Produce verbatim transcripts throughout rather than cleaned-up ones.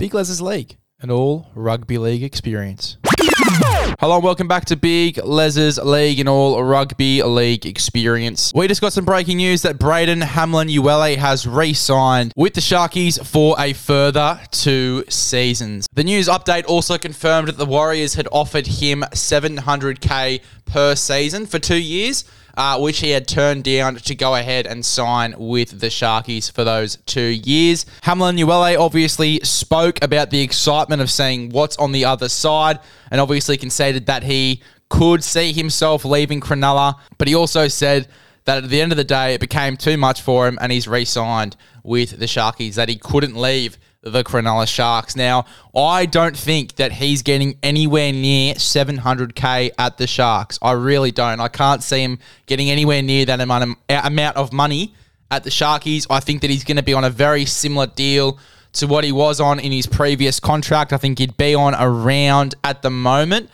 Big Les' League, an all rugby league experience. Hello and welcome back to Big Les' League, an all rugby league experience. We just got some breaking news that Braden Hamlin-Uele has re-signed with the Sharkies for a further two seasons. The news update also confirmed that the Warriors had offered him seven hundred thousand dollars per season for two years. Uh, which he had turned down to go ahead and sign with the Sharkies for those two years. Hamlin-Uele obviously spoke about the excitement of seeing what's on the other side and obviously conceded that he could see himself leaving Cronulla, but he also said that at the end of the day, it became too much for him and he's re-signed with the Sharkies, that he couldn't leave the Cronulla Sharks. Now, I don't think that he's getting anywhere near seven hundred thousand at the Sharks. I really don't. I can't see him getting anywhere near that amount of money at the Sharkies. I think that he's going to be on a very similar deal to what he was on in his previous contract. I think he'd be on around at the moment.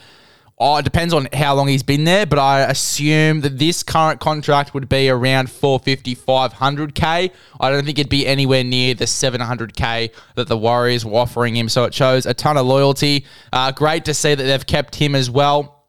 Oh, it depends on how long he's been there, but I assume that this current contract would be around four fifty, five hundred thousand. I don't think it'd be anywhere near the seven hundred thousand that the Warriors were offering him, so it shows a ton of loyalty. Uh, great to see that they've kept him as well.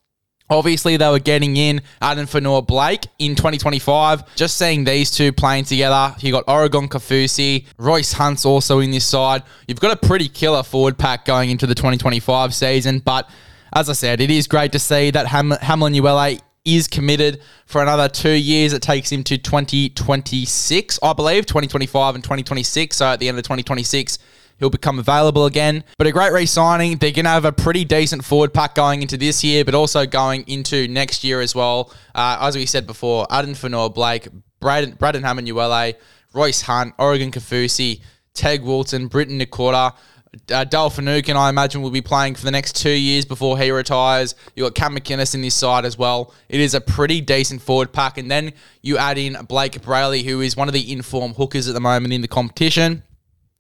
Obviously, they were getting in Addin Fonua-Blake in twenty twenty-five. Just seeing these two playing together. You got Oregon Kafusi, Royce Hunt's also in this side. You've got a pretty killer forward pack going into the twenty twenty-five season, but as I said, it is great to see that Ham- Hamlin-Uele is committed for another two years. It takes him to twenty twenty-six, I believe, twenty twenty-five and twenty twenty-six. So at the end of twenty twenty-six, he'll become available again. But a great re-signing. They're going to have a pretty decent forward pack going into this year, but also going into next year as well. Uh, as we said before, Addin Fonua-Blake, Braden, Braden Hamlin-Uele, Royce Hunt, Oregon Kafusi, Teg Walton, Britton Nicorta, Uh, Dale Finucane, I imagine, will be playing for the next two years before he retires. You got Cam McInnes in this side as well. It is a pretty decent forward pack. And then you add in Blake Braley, who is one of the in-form hookers at the moment in the competition.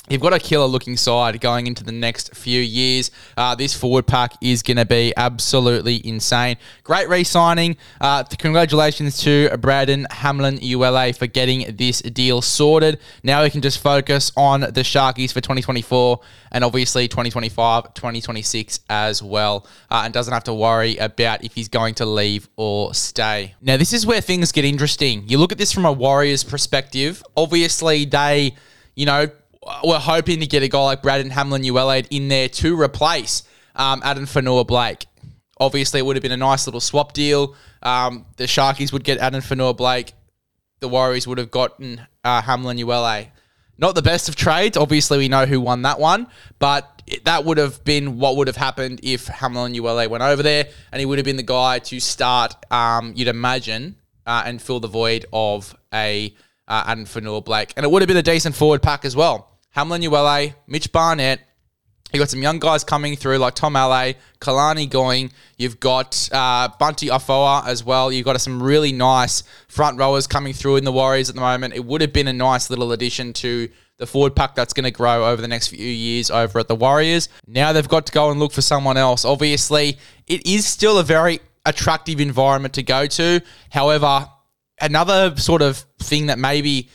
You've got a killer-looking side going into the next few years. Uh, this forward pack is going to be absolutely insane. Great re-signing. Uh, congratulations to Braden Hamlin-Uele for getting this deal sorted. Now we can just focus on the Sharkies for twenty twenty-four and obviously twenty twenty-five, twenty twenty-six as well. Uh, and doesn't have to worry about if he's going to leave or stay. Now this is where things get interesting. You look at this from a Warriors perspective. Obviously they, you know, we're hoping to get a guy like Braden Hamlin-Uele in there to replace um, Addin Fonua-Blake. Obviously, it would have been a nice little swap deal. Um, the Sharkies would get Addin Fonua-Blake. The Warriors would have gotten uh, Hamlin-Uele. Not the best of trades. Obviously, we know who won that one. But that would have been what would have happened if Hamlin-Uele went over there. And he would have been the guy to start, um, you'd imagine, uh, and fill the void of a uh, Addin Fonua-Blake. And it would have been a decent forward pack as well. Hamlin-Uele, Mitch Barnett. You've got some young guys coming through like Tom Ale, Kalani going. You've got uh, Bunty Afoa as well. You've got some really nice front rowers coming through in the Warriors at the moment. It would have been a nice little addition to the forward pack that's going to grow over the next few years over at the Warriors. Now they've got to go and look for someone else. Obviously, it is still a very attractive environment to go to. However, another sort of thing that maybe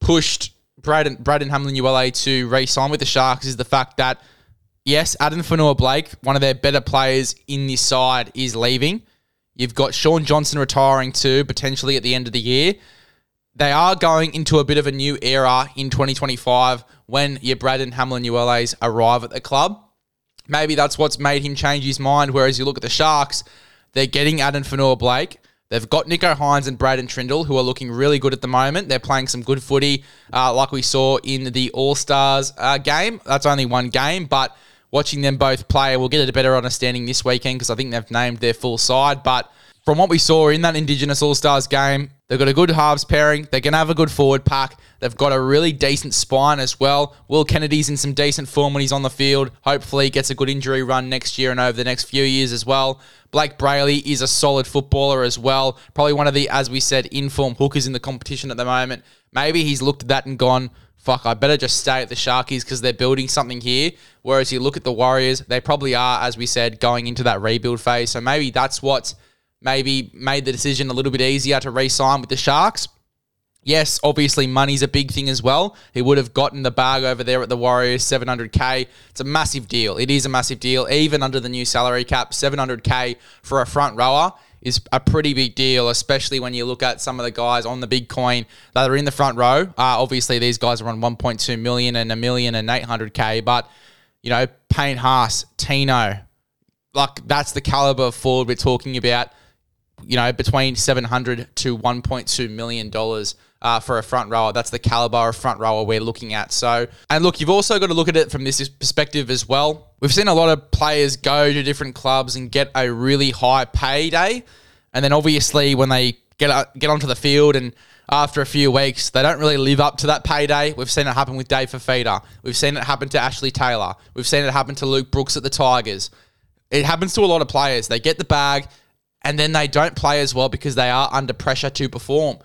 pushed Braden, Braden Hamlin-Uele to re-sign with the Sharks is the fact that, yes, Addin Fonua-Blake, one of their better players in this side, is leaving. You've got Sean Johnson retiring too, potentially at the end of the year. They are going into a bit of a new era in twenty twenty-five when your Braden Hamlin-Uele's arrive at the club. Maybe that's what's made him change his mind, whereas you look at the Sharks, they're getting Addin Fonua-Blake. They've got Nicho Hynes and Braydon Trindall, who are looking really good at the moment. They're playing some good footy, uh, like we saw in the All-Stars uh, game. That's only one game, but watching them both play, we'll get a better understanding this weekend because I think they've named their full side. But from what we saw in that Indigenous All-Stars game, they've got a good halves pairing. They're going to have a good forward pack. They've got a really decent spine as well. Will Kennedy's in some decent form when he's on the field. Hopefully gets a good injury run next year and over the next few years as well. Blake Braley is a solid footballer as well. Probably one of the, as we said, in-form hookers in the competition at the moment. Maybe he's looked at that and gone, fuck, I better just stay at the Sharkies because they're building something here. Whereas you look at the Warriors, they probably are, as we said, going into that rebuild phase. So maybe that's what's maybe made the decision a little bit easier to re-sign with the Sharks. Yes, obviously money's a big thing as well. He would have gotten the bag over there at the Warriors, seven hundred K. It's a massive deal. It is a massive deal. Even under the new salary cap, seven hundred K for a front rower is a pretty big deal, especially when you look at some of the guys on the big coin that are in the front row. Uh, obviously, these guys are on one point two million and a million and eight hundred K. But, you know, Payne Haas, Tino, like that's the caliber of forward we're talking about. You know, between seven hundred to one point two million dollars uh, for a front rower. That's the caliber of front rower we're looking at. So, and look, you've also got to look at it from this perspective as well. We've seen a lot of players go to different clubs and get a really high payday, and then obviously when they get uh, get onto the field and after a few weeks, they don't really live up to that payday. We've seen it happen with Dave Fafita. We've seen it happen to Ashley Taylor. We've seen it happen to Luke Brooks at the Tigers. It happens to a lot of players. They get the bag, and then they don't play as well because they are under pressure to perform.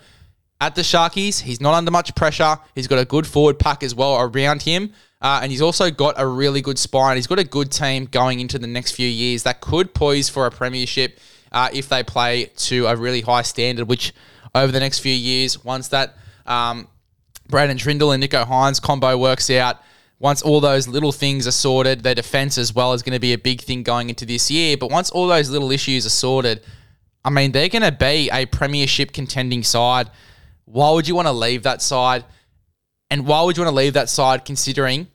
At the Sharkies, he's not under much pressure. He's got a good forward pack as well around him. Uh, and he's also got a really good spine. He's got a good team going into the next few years that could poise for a premiership uh, if they play to a really high standard, which over the next few years, once that um, Braydon Trindall and Nicho Hynes combo works out, once all those little things are sorted, their defense as well is going to be a big thing going into this year. But once all those little issues are sorted, I mean, they're going to be a premiership contending side. Why would you want to leave that side? And why would you want to leave that side considering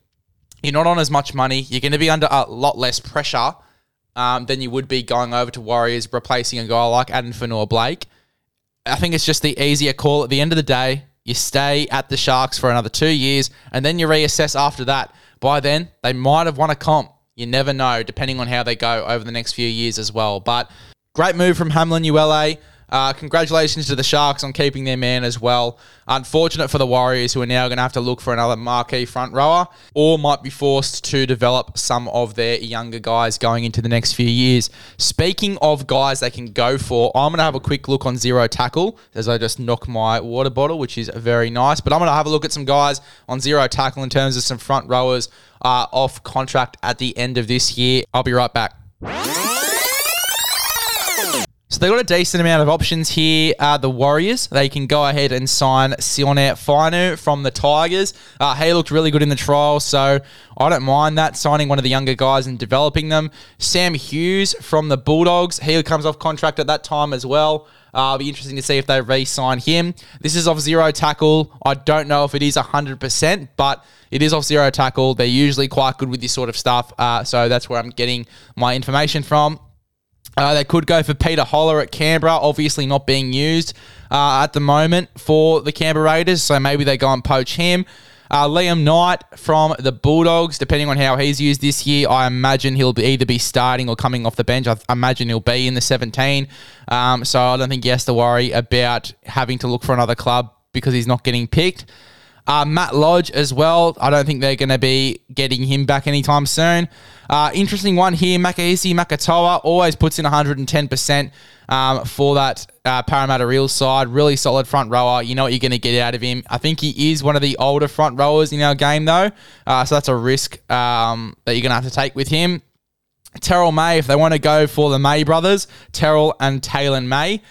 you're not on as much money, you're going to be under a lot less pressure um, than you would be going over to Warriors, replacing a guy like Addin Fonua-Blake. I think it's just the easier call at the end of the day. You stay at the Sharks for another two years, and then you reassess after that. By then, they might have won a comp. You never know, depending on how they go over the next few years as well. But great move from Hamlin-Uele. Uh, congratulations to the Sharks on keeping their man as well. Unfortunate for the Warriors, who are now going to have to look for another marquee front rower, or might be forced to develop some of their younger guys going into the next few years. Speaking of guys they can go for, I'm going to have a quick look on Zero Tackle as I just knock my water bottle, which is very nice. But I'm going to have a look at some guys on Zero Tackle in terms of some front rowers uh, off contract at the end of this year. I'll be right back. So they've got a decent amount of options here. Uh, the Warriors, they can go ahead and sign Sione Fainu from the Tigers. Uh, he looked really good in the trial, so I don't mind that, signing one of the younger guys and developing them. Sam Hughes from the Bulldogs, he comes off contract at that time as well. Uh, it'll be interesting to see if they re-sign him. This is off Zero Tackle. I don't know if it is one hundred percent, but it is off Zero Tackle. They're usually quite good with this sort of stuff, uh, so that's where I'm getting my information from. Uh, they could go for Peter Holler at Canberra, obviously not being used uh, at the moment for the Canberra Raiders, so maybe they go and poach him. Uh, Liam Knight from the Bulldogs, depending on how he's used this year, I imagine he'll be either be starting or coming off the bench. I th- imagine he'll be in the seventeen, um, so I don't think he has to worry about having to look for another club because he's not getting picked. Uh, Matt Lodge as well. I don't think they're going to be getting him back anytime soon. Uh, interesting one here. Makahisi Makatoa always puts in one hundred ten percent um, for that uh, Parramatta Reels side. Really solid front rower. You know what you're going to get out of him. I think he is one of the older front rowers in our game though. Uh, so that's a risk um, that you're going to have to take with him. Terrell May, if they want to go for the May brothers, Terrell and Talon May.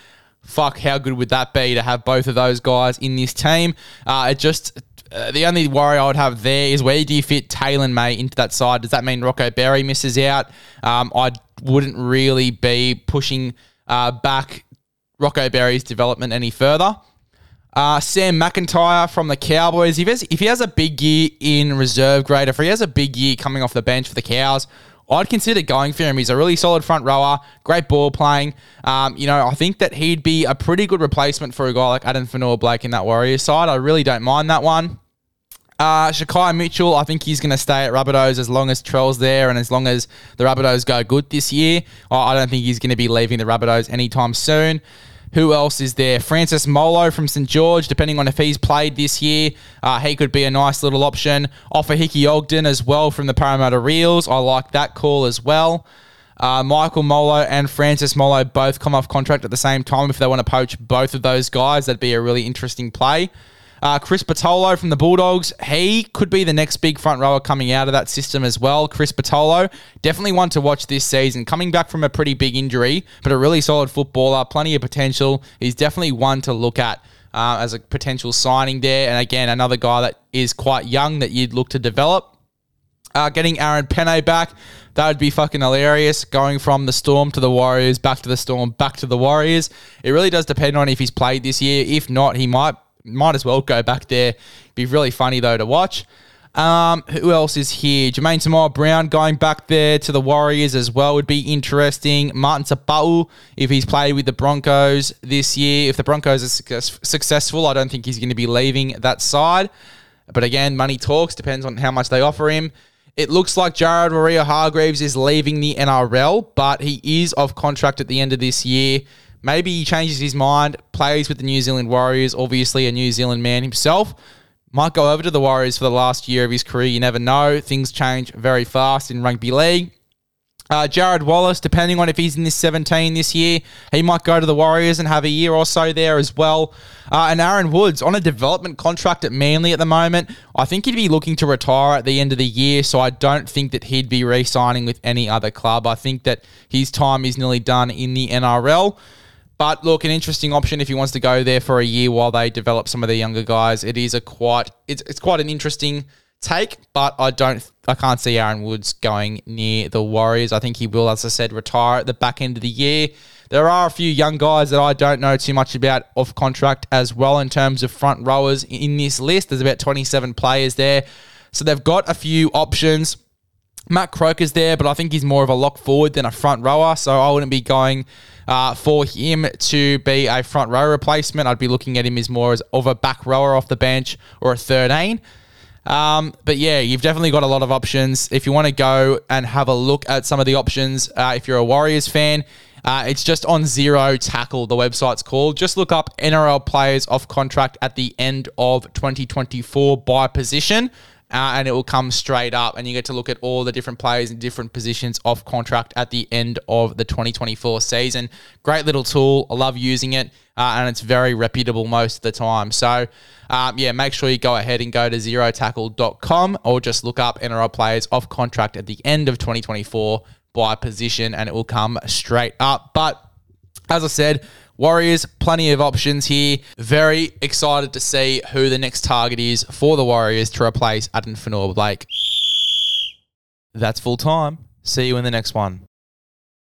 Fuck, how good would that be to have both of those guys in this team? Uh, it just uh, the only worry I would have there is where do you fit Talon May into that side? Does that mean Rocco Berry misses out? Um, I wouldn't really be pushing uh, back Rocco Berry's development any further. Uh, Sam McIntyre from the Cowboys. If he, has, if he has a big year in reserve grade, if he has a big year coming off the bench for the Cows, I'd consider going for him. He's a really solid front rower, great ball playing. Um, you know, I think that he'd be a pretty good replacement for a guy like Addin Fonua-Blake in that Warriors side. I really don't mind that one. Uh, Shakai Mitchell, I think he's going to stay at Rabbitohs as long as Trell's there and as long as the Rabbitohs go good this year. I don't think he's going to be leaving the Rabbitohs anytime soon. Who else is there? Francis Molo from St George, depending on if he's played this year. Uh, he could be a nice little option. Offa Hickey Ogden as well from the Parramatta Reels. I like that call as well. Uh, Michael Molo and Francis Molo both come off contract at the same time. If they want to poach both of those guys, that'd be a really interesting play. Uh, Chris Patolo from the Bulldogs, he could be the next big front rower coming out of that system as well. Chris Patolo, definitely one to watch this season. Coming back from a pretty big injury, but a really solid footballer, plenty of potential. He's definitely one to look at uh, as a potential signing there. And again, another guy that is quite young that you'd look to develop. Uh, getting Aaron Penne back, that would be fucking hilarious. Going from the Storm to the Warriors, back to the Storm, back to the Warriors. It really does depend on if he's played this year. If not, he might might as well go back there. Be really funny, though, to watch. Um, who else is here? Jermaine Tamar-Brown going back there to the Warriors as well would be interesting. Martin Tapau, if he's played with the Broncos this year. If the Broncos are success- successful, I don't think he's going to be leaving that side. But again, money talks. Depends on how much they offer him. It looks like Jared Waria-Hargreaves is leaving the N R L, but he is off contract at the end of this year. Maybe he changes his mind, plays with the New Zealand Warriors. Obviously a New Zealand man himself. Might go over to the Warriors for the last year of his career. You never know. Things change very fast in rugby league. Uh, Jared Wallace, depending on if he's in this seventeen this year, he might go to the Warriors and have a year or so there as well. Uh, and Aaron Woods on a development contract at Manly at the moment. I think he'd be looking to retire at the end of the year, so I don't think that he'd be re-signing with any other club. I think that his time is nearly done in the N R L. But look, an interesting option if he wants to go there for a year while they develop some of the younger guys. It is a quite it's it's quite an interesting take, but I don't I can't see Aaron Woods going near the Warriors. I think he will, as I said, retire at the back end of the year. There are a few young guys that I don't know too much about off contract as well in terms of front rowers in this list. There's about twenty-seven players there. So they've got a few options. Matt Croker's there, but I think he's more of a lock forward than a front rower, so I wouldn't be going uh, for him to be a front row replacement. I'd be looking at him as more as of a back rower off the bench or a thirteen. Um, but yeah, you've definitely got a lot of options. If you want to go and have a look at some of the options, uh, if you're a Warriors fan, uh, it's just on Zero Tackle, the website's called. Just look up N R L players off contract at the end of twenty twenty-four by position. Uh, and it will come straight up, and you get to look at all the different players in different positions off contract at the end of the twenty twenty-four season. Great little tool. I love using it, uh, and it's very reputable most of the time. So, um, yeah, make sure you go ahead and go to zero tackle dot com or just look up N R L players off contract at the end of twenty twenty-four by position, and it will come straight up. But as I said, Warriors, plenty of options here. Very excited to see who the next target is for the Warriors to replace Addin Fonua-Blake. That's full time. See you in the next one.